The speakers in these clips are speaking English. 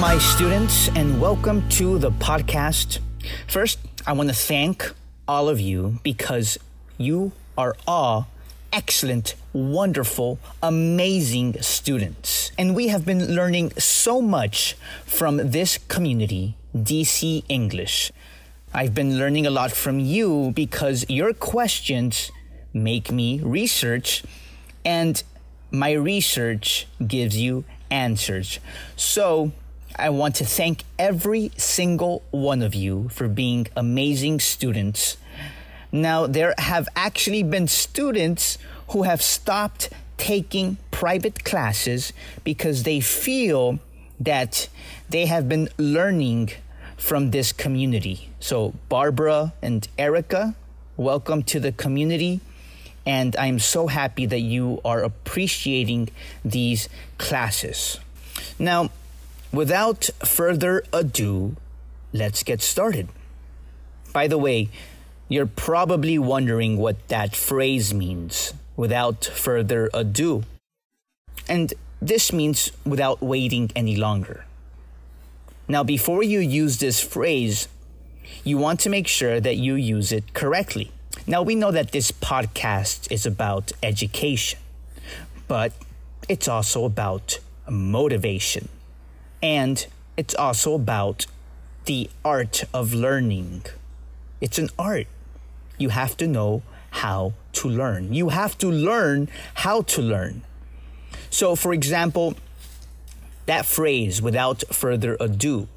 my students, and welcome to the podcast. First, I want to thank all of you because you are all excellent, wonderful, amazing students. And we have been learning so much from this community, DC English. I've been learning a lot from you because your questions make me research, and my research gives you answers. So I want to thank every single one of you for being amazing students. Now, there have actually been students who have stopped taking private classes because they feel that they have been learning from this community. So Barbara and Erica, welcome to the community. And I'm so happy that you are appreciating these classes. Now, without further ado, let's get started. By the way, you're probably wondering what that phrase means, without further ado. And this means without waiting any longer. Now, before you use this phrase, you want to make sure that you use it correctly. Now, we know that this podcast is about education, but it's also about motivation. And it's also about the art of learning. It's an art. You have to know how to learn. You have to learn how to learn. So, for example, that phrase, without further ado,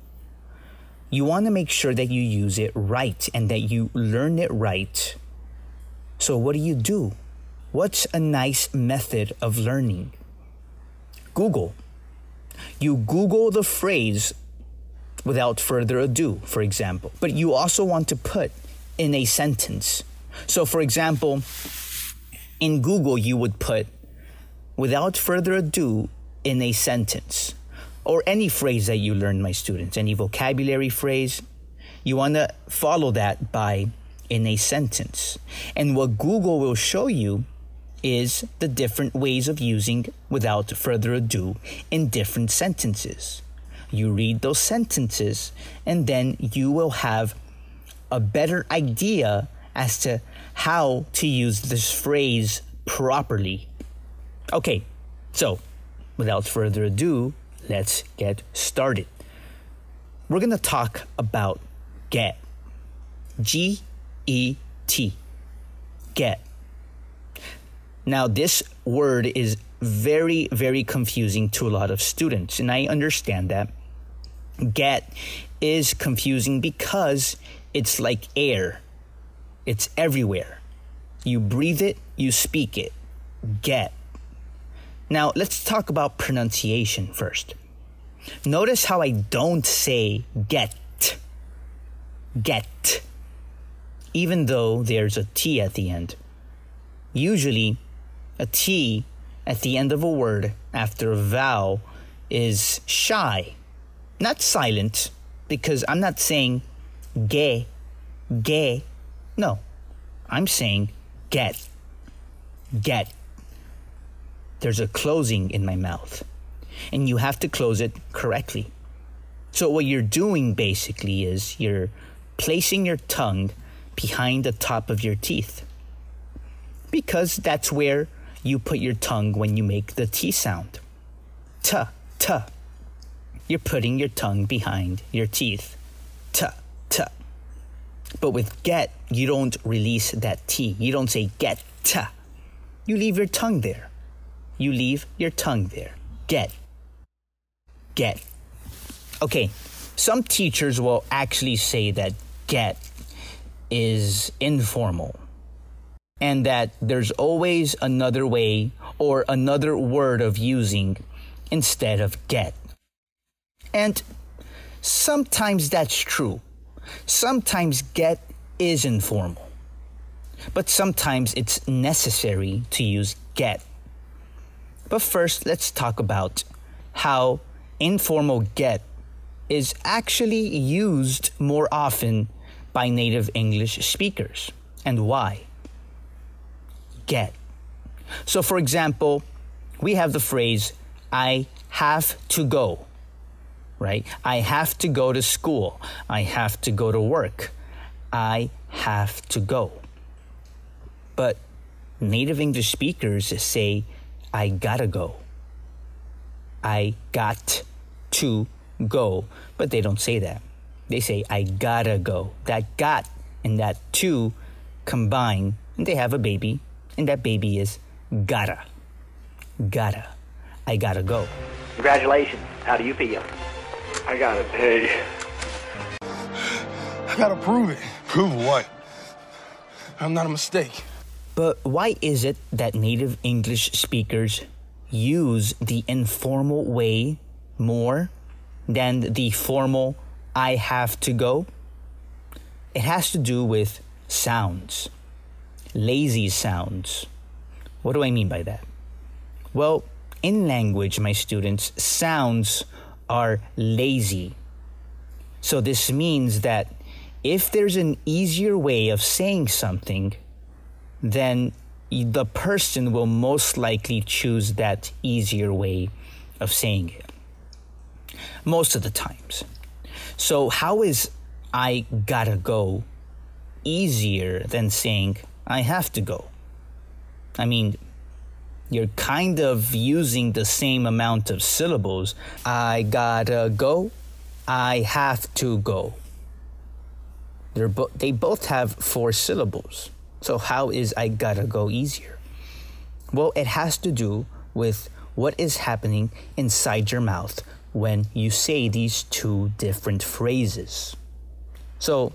you want to make sure that you use it right and that you learn it right. So what do? What's a nice method of learning? Google. You Google the phrase without further ado, for example. But you also want to put in a sentence. So for example, in Google, you would put without further ado in a sentence. Or any phrase that you learn, my students, any vocabulary phrase. You want to follow that by in a sentence. And what Google will show you is the different ways of using without further ado in different sentences. You read those sentences and then you will have a better idea as to how to use this phrase properly. Okay, so without further ado, let's get started. We're going to talk about get. G-E-T. Get. Now, this word is very, very confusing to a lot of students, and I understand that. Get is confusing because it's like air. It's everywhere. You breathe it, you speak it. Get. Now, let's talk about pronunciation first. Notice how I don't say get. Get. Even though there's a T at the end. Usually, a T at the end of a word after a vowel is shy, not silent, because I'm not saying ge, no. I'm saying get. There's a closing in my mouth, and you have to close it correctly. So what you're doing basically is you're placing your tongue behind the top of your teeth, because that's where you put your tongue when you make the T sound. T. You're putting your tongue behind your teeth. T. But with get, you don't release that T. You don't say get. T. You leave your tongue there. Get. Okay, some teachers will actually say that get is informal, and that there's always another way or another word of using instead of get. And sometimes that's true. Sometimes get is informal, but sometimes it's necessary to use get. But first, let's talk about how informal get is actually used more often by native English speakers, and why. Get. So for example, we have the phrase, I have to go. right? I have to go to school. I have to go to work. I have to go. But native English speakers say, I gotta go. I got to go. But they don't say that. They say, I gotta go. That got and that to combine, and they have a baby, and that baby is gotta. Gotta. I gotta go. Congratulations. How do you feel? I gotta pay. I gotta prove it. Prove what? I'm not a mistake. But why is it that native English speakers use the informal way more than the formal I have to go? It has to do with sounds. Lazy sounds. What do I mean by that? Well, in language, my students, sounds are lazy. So this means that if there's an easier way of saying something, then the person will most likely choose that easier way of saying it. Most of the times. So how is I gotta go easier than saying I have to go? I mean, you're kind of using the same amount of syllables. I gotta go. I have to go. They both have 4 syllables. So how is I gotta go easier? Well, it has to do with what is happening inside your mouth when you say these 2 different phrases. So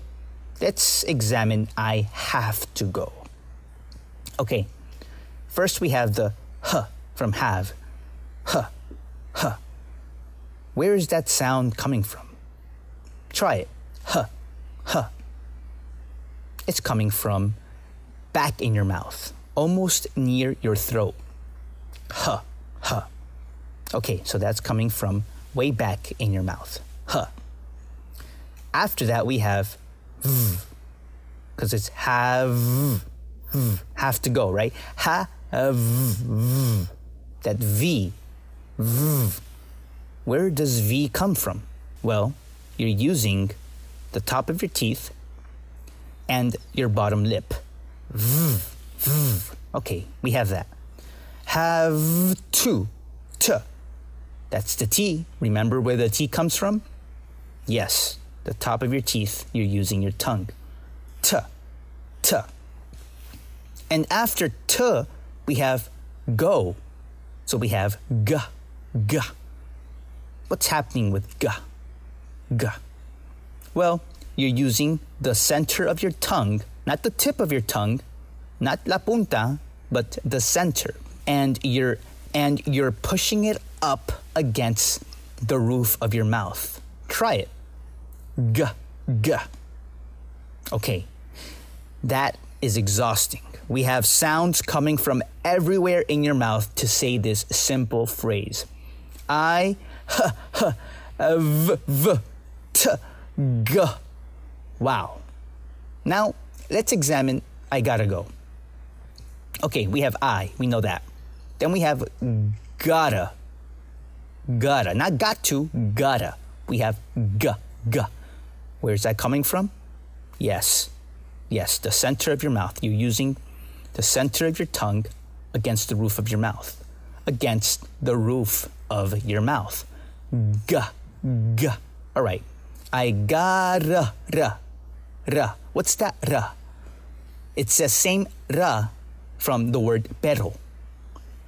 let's examine I have to go. Okay, first we have the huh from have. Huh, huh. Where is that sound coming from? Try it. Huh, huh. It's coming from back in your mouth, almost near your throat. Huh, huh. Okay, so that's coming from way back in your mouth. Huh. After that, we have v, because it's have to go, right? Ha, v. That v, v. Where does v come from? Well, you're using the top of your teeth and your bottom lip. V, v. Okay, we have that. Have to, t. That's the T. Remember where the T comes from? Yes, the top of your teeth. You're using your tongue. T, t. And after t, we have go. So we have g, g. What's happening with g, g? Well, you're using the center of your tongue. Not the tip of your tongue, not la punta, but the center. And you're pushing it up against the roof of your mouth. Try it. G, g. Okay, that is exhausting. We have sounds coming from everywhere in your mouth to say this simple phrase. I, h, h, v, t, g. Wow. Now, let's examine I gotta go. Okay, we have I. We know that. Then we have gotta. Gotta. Not got to. Gotta. We have g. G. Where's that coming from? Yes. Yes, the center of your mouth. You're using the center of your tongue against the roof of your mouth. Against the roof of your mouth. G. G. All right. I gotta. Ra. Ra. What's that ra? It's the same ra from the word perro.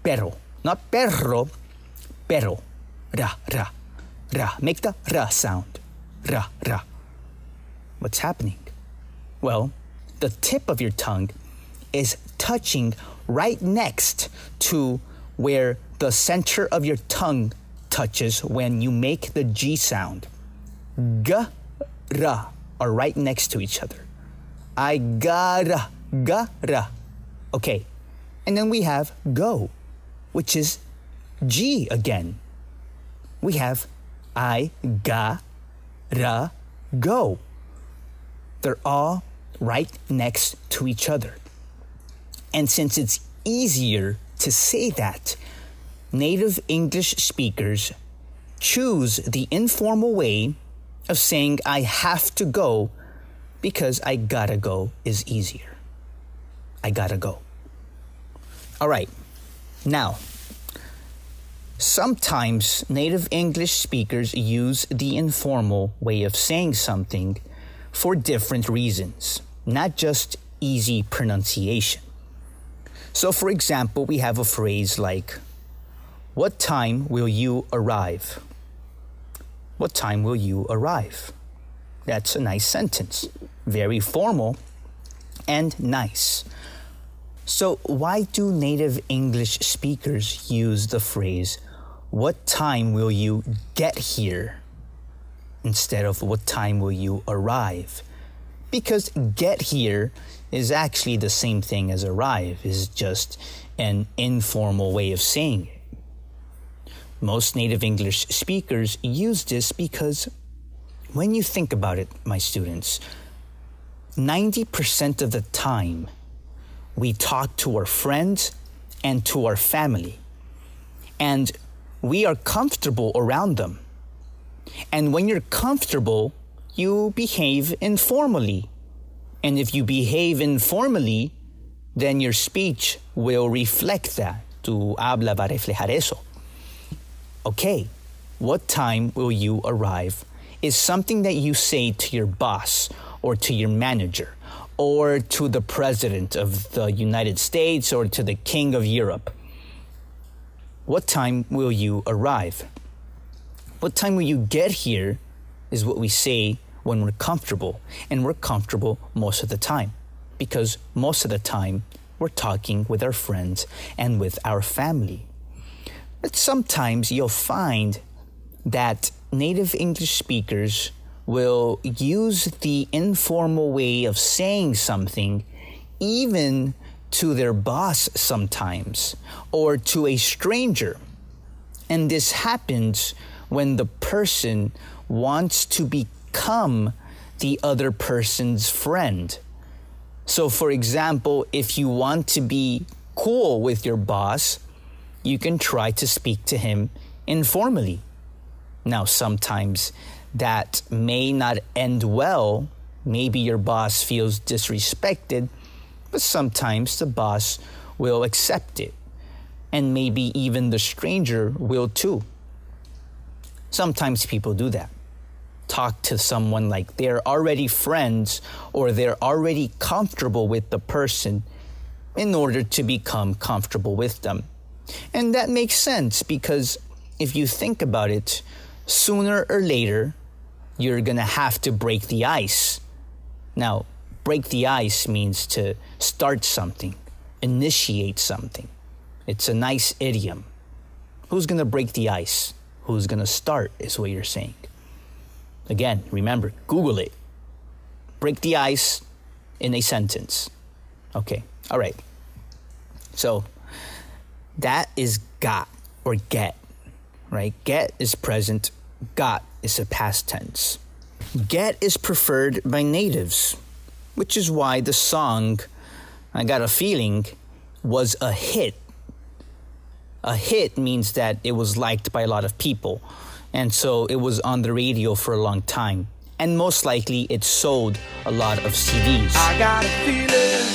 Perro. Not perro. Perro. Ra, ra, ra. Make the ra sound. Ra, ra. What's happening? Well, the tip of your tongue is touching right next to where the center of your tongue touches when you make the G sound. G, ra are right next to each other. I gotta. Gotta. Okay. And then we have go, which is G again. We have I gotta go. They're all right next to each other. And since it's easier to say that, native English speakers choose the informal way of saying I have to go because I gotta go is easier. I gotta go. All right. Now, sometimes native English speakers use the informal way of saying something for different reasons, not just easy pronunciation. So, for example, we have a phrase like, what time will you arrive? What time will you arrive? That's a nice sentence. Very formal and nice. So why do native English speakers use the phrase, what time will you get here? Instead of what time will you arrive? Because get here is actually the same thing as arrive, is just an informal way of saying it. Most native English speakers use this because when you think about it, my students, 90% of the time, we talk to our friends and to our family, and we are comfortable around them. And when you're comfortable, you behave informally. And if you behave informally, then your speech will reflect that. Tu habla va a reflejar eso. Okay, what time will you arrive is something that you say to your boss or to your manager, or to the president of the United States, or to the king of Europe. What time will you arrive? What time will you get here is what we say when we're comfortable, and we're comfortable most of the time, because most of the time we're talking with our friends and with our family. But sometimes you'll find that native English speakers will use the informal way of saying something even to their boss sometimes, or to a stranger. And this happens when the person wants to become the other person's friend. So for example, if you want to be cool with your boss, you can try to speak to him informally. Now sometimes that may not end well. Maybe your boss feels disrespected, but sometimes the boss will accept it. And maybe even the stranger will too. Sometimes people do that. Talk to someone like they're already friends or they're already comfortable with the person in order to become comfortable with them. And that makes sense because if you think about it, sooner or later, you're going to have to break the ice. Now, break the ice means to start something, initiate something. It's a nice idiom. Who's going to break the ice? Who's going to start is what you're saying. Again, remember, Google it. Break the ice in a sentence. Okay, all right. So that is got or get, right? Get is present. Got is a past tense. Get is preferred by natives, which is why the song I Got a Feeling was a hit. A hit means that it was liked by a lot of people, and so it was on the radio for a long time, and most likely it sold a lot of CDs. I got a feeling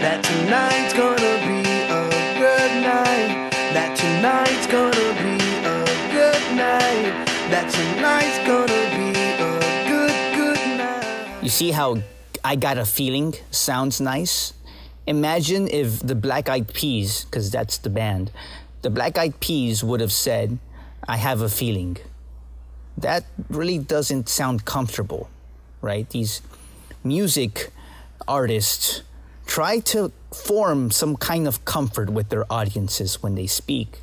that tonight's gonna be a good night, that tonight's gonna be that tonight's gonna be a good night. You see how I Got a Feeling sounds nice? Imagine if the Black Eyed Peas, because that's the band, the Black Eyed Peas would have said, I have a feeling. That really doesn't sound comfortable, right? These music artists try to form some kind of comfort with their audiences when they speak.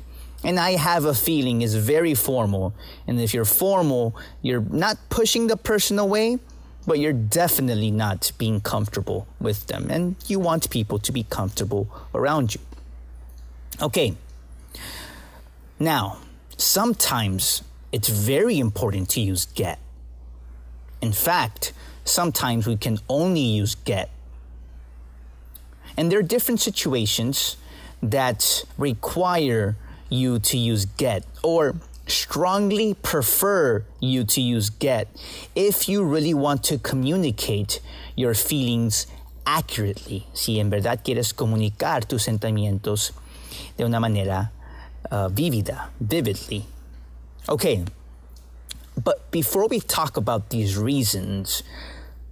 And I have a feeling is very formal. And if you're formal, you're not pushing the person away, but you're definitely not being comfortable with them. And you want people to be comfortable around you. Okay. Now, sometimes it's very important to use get. In fact, sometimes we can only use get. And there are different situations that require you to use get, or strongly prefer you to use get if you really want to communicate your feelings accurately. Si en verdad quieres comunicar tus sentimientos de una manera vívida, vividly. Okay, but before we talk about these reasons,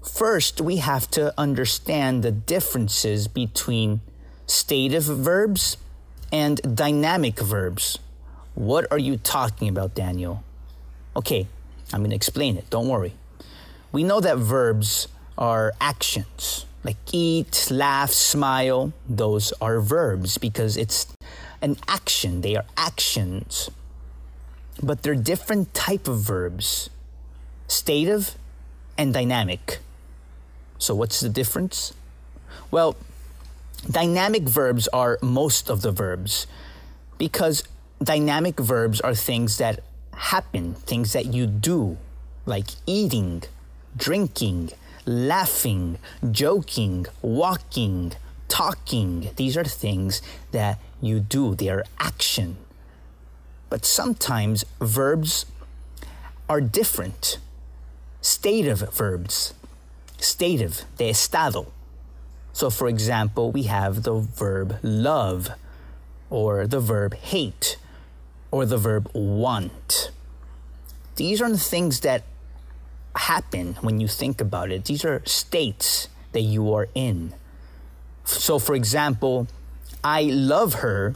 first we have to understand the differences between stative verbs and dynamic verbs. What are you talking about, Daniel? Okay, I'm going to explain it. Don't worry. We know that verbs are actions, like eat, laugh, smile. Those are verbs because it's an action. They are actions. But they're different type of verbs, stative and dynamic. So what's the difference? Well, dynamic verbs are most of the verbs because dynamic verbs are things that happen, things that you do, like eating, drinking, laughing, joking, walking, talking. These are things that you do. They are action. But sometimes verbs are different. Stative verbs. Stative, de estado. So, for example, we have the verb love, or the verb hate, or the verb want. These are the things that happen when you think about it. These are states that you are in. So, for example, I love her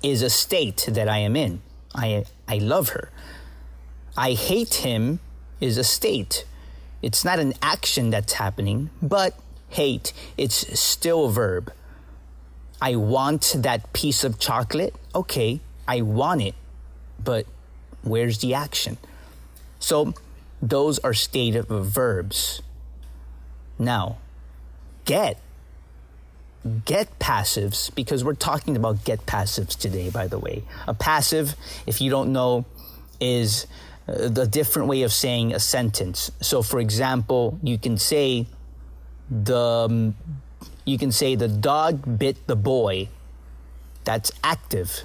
is a state that I am in. I love her. I hate him is a state. It's not an action that's happening, but hate, it's still a verb. I want that piece of chocolate. Okay, I want it, but where's the action? So those are stative verbs. Now, get passives, because we're talking about get passives today, by the way. A passive, if you don't know, is the different way of saying a sentence. So, for example, you can say the dog bit the boy. That's active.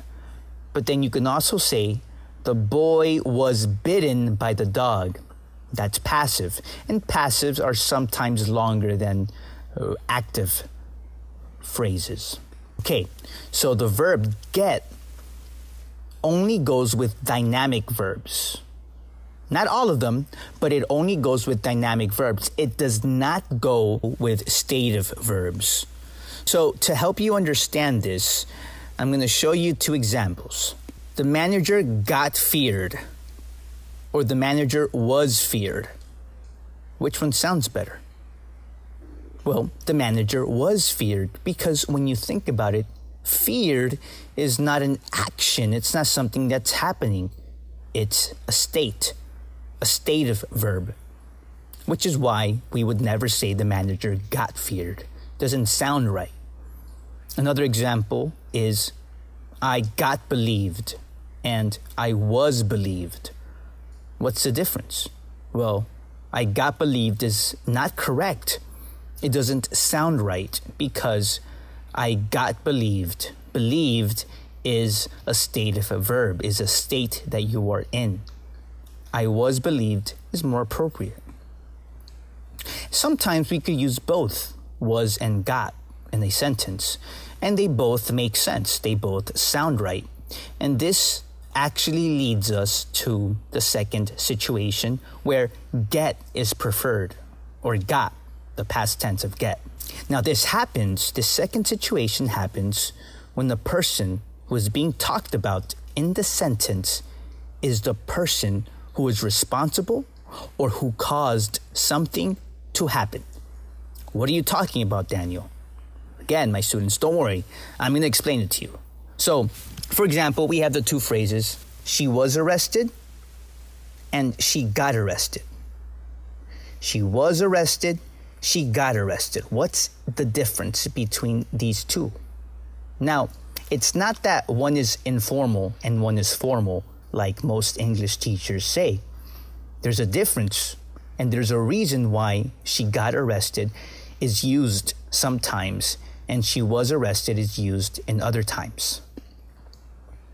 But then you can also say the boy was bitten by the dog. That's passive. And passives are sometimes longer than active phrases. Okay, so the verb get only goes with dynamic verbs. Not all of them, but it only goes with dynamic verbs. It does not go with stative verbs. So to help you understand this, I'm going to show you two examples. The manager got feared, or the manager was feared. Which one sounds better? Well, the manager was feared, because when you think about it, feared is not an action. It's not something that's happening. It's a state. A stative verb, which is why we would never say the manager got feared. Doesn't sound right. Another example is I got believed and I was believed. What's the difference? Well, I got believed is not correct. It doesn't sound right because I got believed. Believed is a stative verb, is a state that you are in. I was believed is more appropriate. Sometimes we could use both, was and got, in a sentence, and they both make sense. They both sound right. And this actually leads us to the second situation, where get is preferred, or got, the past tense of get. Now this second situation happens when the person who is being talked about in the sentence is the person who is responsible or who caused something to happen. What are you talking about, Daniel? Again, my students, don't worry. I'm going to explain it to you. So, for example, we have the two phrases, she was arrested and she got arrested. She was arrested, she got arrested. What's the difference between these two? Now, it's not that one is informal and one is formal, like most English teachers say. There's a difference, and there's a reason why she got arrested is used sometimes, and she was arrested is used in other times.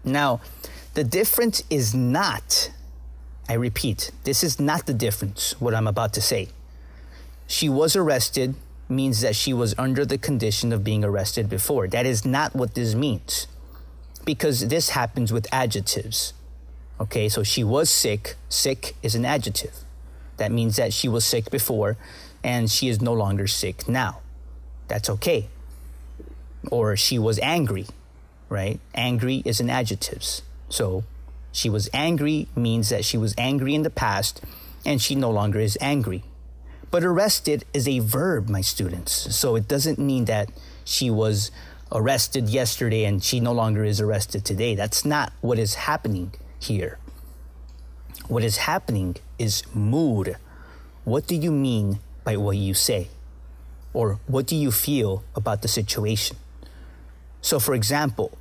Now, the difference is not, I repeat, this is not the difference, what I'm about to say. She was arrested means that she was under the condition of being arrested before. That is not what this means, because this happens with adjectives. Okay, so she was sick. Sick is an adjective. That means that she was sick before and she is no longer sick now. That's okay. Or she was angry, right? Angry is an adjective. So she was angry means that she was angry in the past and she no longer is angry. But arrested is a verb, my students. So it doesn't mean that she was arrested yesterday and she no longer is arrested today. That's not what is happening here. What is happening is mood. What do you mean by what you say? Or what do you feel about the situation? So for example,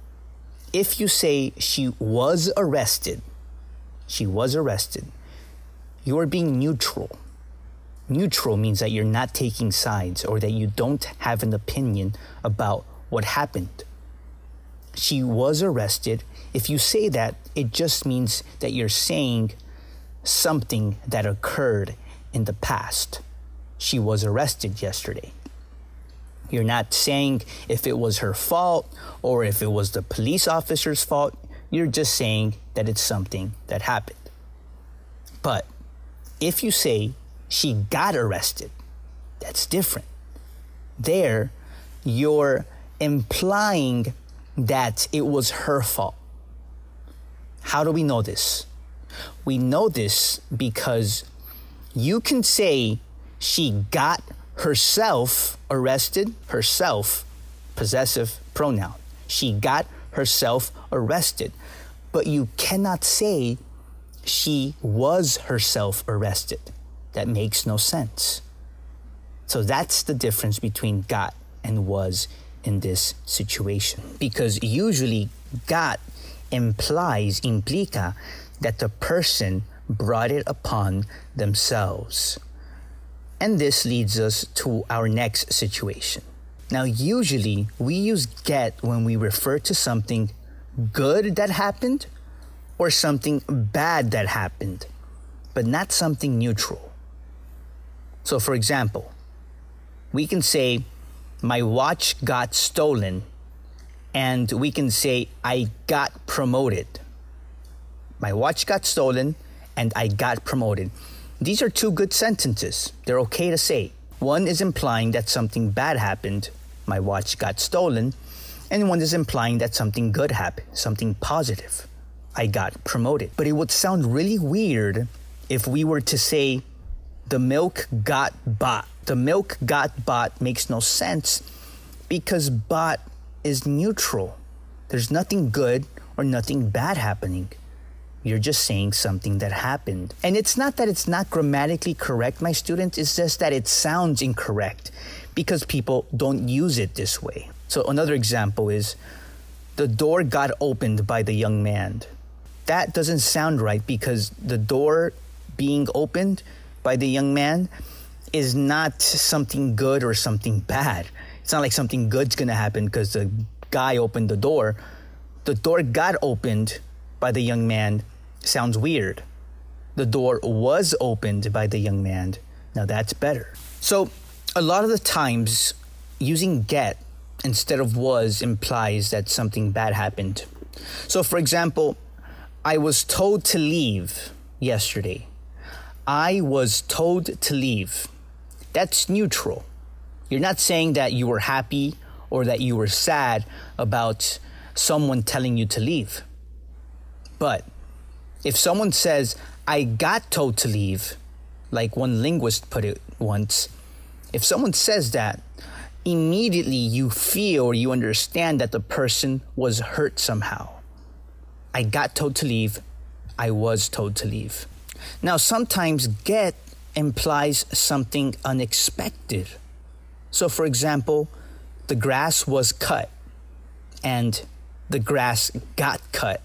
if you say she was arrested, you are being neutral. Neutral means that you're not taking sides or that you don't have an opinion about what happened. She was arrested. If you say that, it just means that you're saying something that occurred in the past. She was arrested yesterday. You're not saying if it was her fault or if it was the police officer's fault. You're just saying that it's something that happened. But if you say she got arrested, that's different. There, you're implying that it was her fault. How do we know this? We know this because you can say she got herself arrested, herself, possessive pronoun. She got herself arrested, but you cannot say she was herself arrested. That makes no sense. So that's the difference between got and was in this situation. Because usually got implies, implica, that the person brought it upon themselves. And this leads us to our next situation. Now, usually we use get when we refer to something good that happened or something bad that happened, but not something neutral. So for example, we can say, my watch got stolen, and we can say, I got promoted. My watch got stolen, and I got promoted. These are two good sentences. They're okay to say. One is implying that something bad happened, my watch got stolen, and one is implying that something good happened, something positive, I got promoted. But it would sound really weird if we were to say, the milk got bought. The milk got bought makes no sense because bought is neutral. There's nothing good or nothing bad happening. You're just saying something that happened. And it's not that it's not grammatically correct, my students. It's just that it sounds incorrect because people don't use it this way. So another example is the door got opened by the young man. That doesn't sound right because the door being opened by the young man is not something good or something bad. It's not like something good's gonna happen because the guy opened the door. The door got opened by the young man sounds weird. The door was opened by the young man. Now that's better. So a lot of the times using get instead of was implies that something bad happened. So for example, I was told to leave yesterday. I was told to leave. That's neutral. You're not saying that you were happy or that you were sad about someone telling you to leave. But if someone says, I got told to leave, like one linguist put it once, if someone says that, immediately you feel or you understand that the person was hurt somehow. I got told to leave. I was told to leave. Now, sometimes get implies something unexpected. So, for example, the grass was cut and the grass got cut.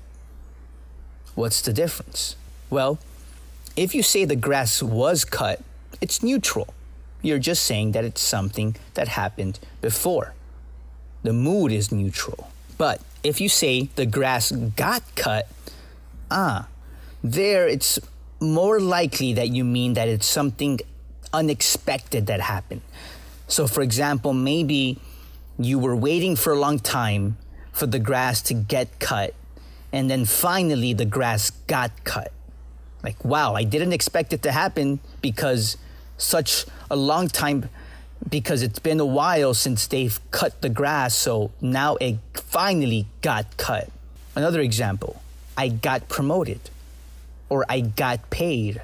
What's the difference? Well, if you say the grass was cut, it's neutral. You're just saying that it's something that happened before. The mood is neutral. But if you say the grass got cut, there it's more likely that you mean that it's something unexpected that happened. So for example, maybe you were waiting for a long time for the grass to get cut, and then finally the grass got cut. Like, wow, I didn't expect it to happen because such a long time, because it's been a while since they've cut the grass, so now it finally got cut. Another example, I got promoted, or I got paid.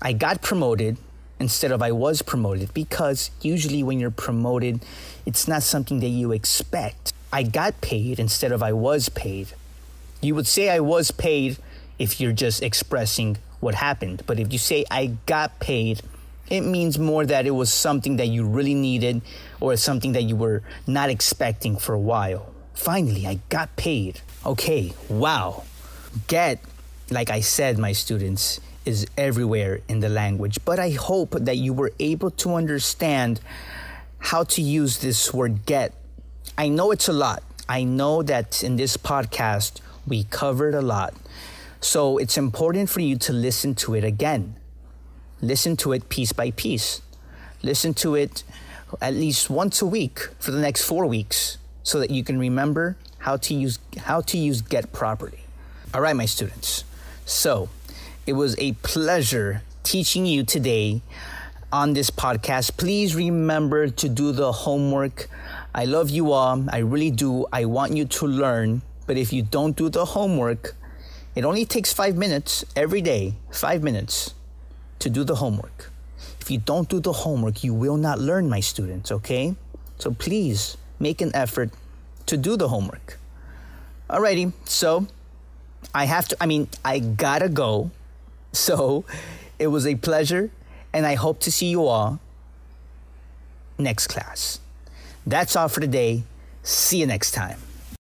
I got promoted instead of I was promoted, because usually when you're promoted, it's not something that you expect. I got paid instead of I was paid. You would say I was paid if you're just expressing what happened. But if you say I got paid, it means more that it was something that you really needed or something that you were not expecting for a while. Finally, I got paid. Okay, wow. Get, like I said, my students, is everywhere in the language. But I hope that you were able to understand how to use this word get. I know it's a lot. I know that in this podcast, we covered a lot. So it's important for you to listen to it again. Listen to it piece by piece. Listen to it at least once a week for the next 4 weeks so that you can remember how to use get properly. All right, my students. So it was a pleasure teaching you today on this podcast. Please remember to do the homework. I love you all. I really do. I want you to learn. But if you don't do the homework, it only takes 5 minutes every day, 5 minutes to do the homework. If you don't do the homework, you will not learn, my students, okay? So please make an effort to do the homework. Alrighty, so I gotta go. So it was a pleasure, and I hope to see you all next class. That's all for today. See you next time.